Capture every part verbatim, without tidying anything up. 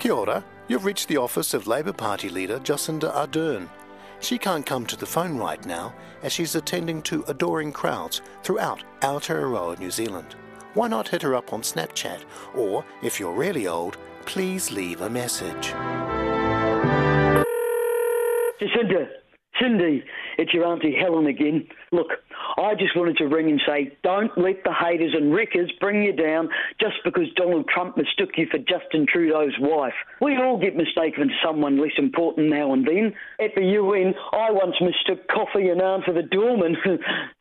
Kia ora, you've reached the office of Labour Party leader Jacinda Ardern. She can't come to the phone right now as she's attending to adoring crowds throughout Aotearoa, New Zealand. Why not hit her up on Snapchat, or if you're really old, please leave a message. Jacinda, Cindy, it's your Auntie Helen again. Look, I just wanted to ring and say, don't let the haters and wreckers bring you down just because Donald Trump mistook you for Justin Trudeau's wife. We all get mistaken for someone less important now and then. At the U N, I once mistook Kofi Annan for the doorman.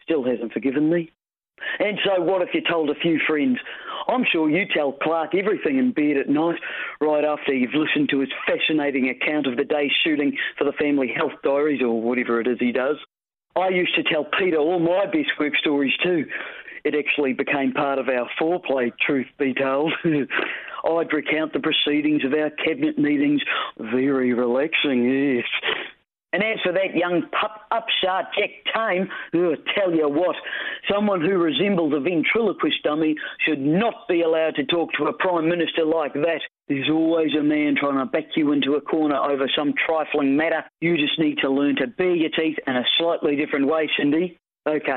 Still hasn't forgiven me. And so what if you told a few friends? I'm sure you tell Clark everything in bed at night, right after you've listened to his fascinating account of the day's shooting for the Family Health Diaries, or whatever it is he does. I used to tell Peter all my best work stories too. It actually became part of our foreplay, truth be told. I'd recount the proceedings of our cabinet meetings. Very relaxing, yes. And as for that young pup upstart Jack Tame, oh, tell you what, someone who resembles a ventriloquist dummy should not be allowed to talk to a Prime Minister like that. There's always a man trying to back you into a corner over some trifling matter. You just need to learn to bare your teeth in a slightly different way, Cindy. OK,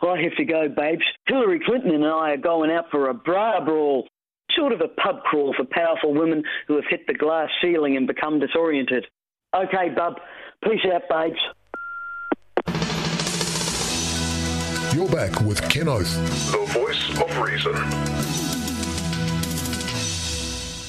I have to go, babes. Hillary Clinton and I are going out for a bra brawl. Sort of a pub crawl for powerful women who have hit the glass ceiling and become disoriented. OK, bub. Peace out, babes. You're back with Ken Oath, the voice of reason.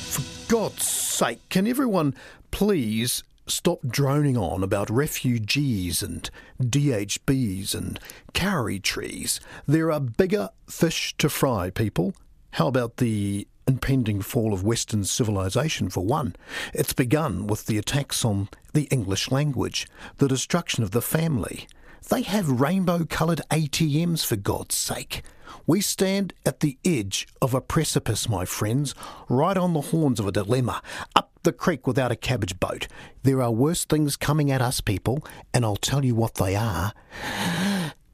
For God's sake, can everyone please stop droning on about refugees and D H Bs and kauri trees? There are bigger fish to fry, people. How about the impending fall of Western civilization, for one? It's begun with the attacks on the English language, the destruction of the family. They have rainbow-coloured A T Ms, for God's sake. We stand at the edge of a precipice, my friends, right on the horns of a dilemma, up the creek without a cabbage boat. There are worse things coming at us, people, and I'll tell you what they are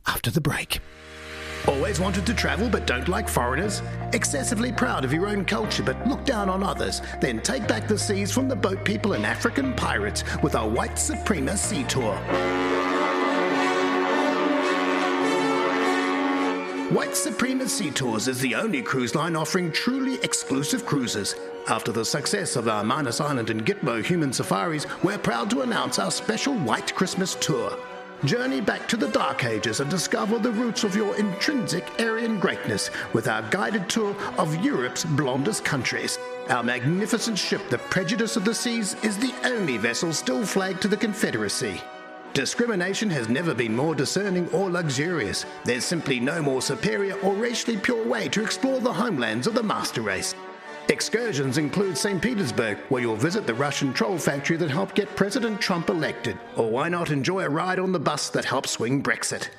after the break. Always wanted to travel but don't like foreigners? Excessively proud of your own culture but look down on others? Then take back the seas from the boat people and African pirates with our White Supremacy Tour. White Supremacy Tours is the only cruise line offering truly exclusive cruises. After the success of our Manus Island and Gitmo human safaris, we're proud to announce our special White Christmas Tour. Journey back to the Dark Ages and discover the roots of your intrinsic Aryan greatness with our guided tour of Europe's blondest countries. Our magnificent ship, The Prejudice of the Seas, is the only vessel still flagged to the Confederacy. Discrimination has never been more discerning or luxurious. There's simply no more superior or racially pure way to explore the homelands of the master race. Excursions include Saint Petersburg, where you'll visit the Russian troll factory that helped get President Trump elected. Or why not enjoy a ride on the bus that helped swing Brexit?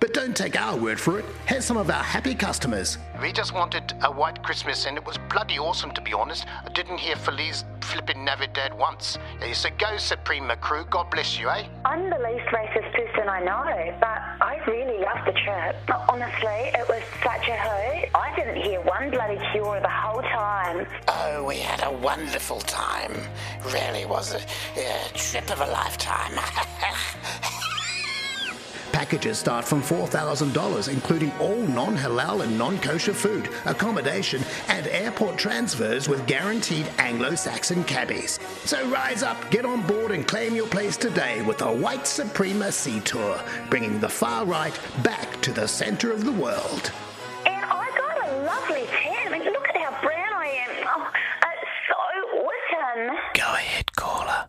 But don't take our word for it. Here's some of our happy customers. We just wanted a white Christmas and it was bloody awesome, to be honest. I didn't hear Feliz flippin' Navidad once. So go, Suprema crew. God bless you, eh? I'm the least racist person I know, but I really loved the trip. Honestly, it was such a hoot. I didn't hear one bloody cure the whole time. Oh, we had a wonderful time. Really was a, a trip of a lifetime. Packages start from four thousand dollars, including all non-halal and non-kosher food, accommodation and airport transfers with guaranteed Anglo-Saxon cabbies. So rise up, get on board and claim your place today with the White Suprema Sea Tour, bringing the far right back to the centre of the world. And I got a lovely tan. I mean, look at how brown I am. Oh, it's so awesome. Go ahead, caller.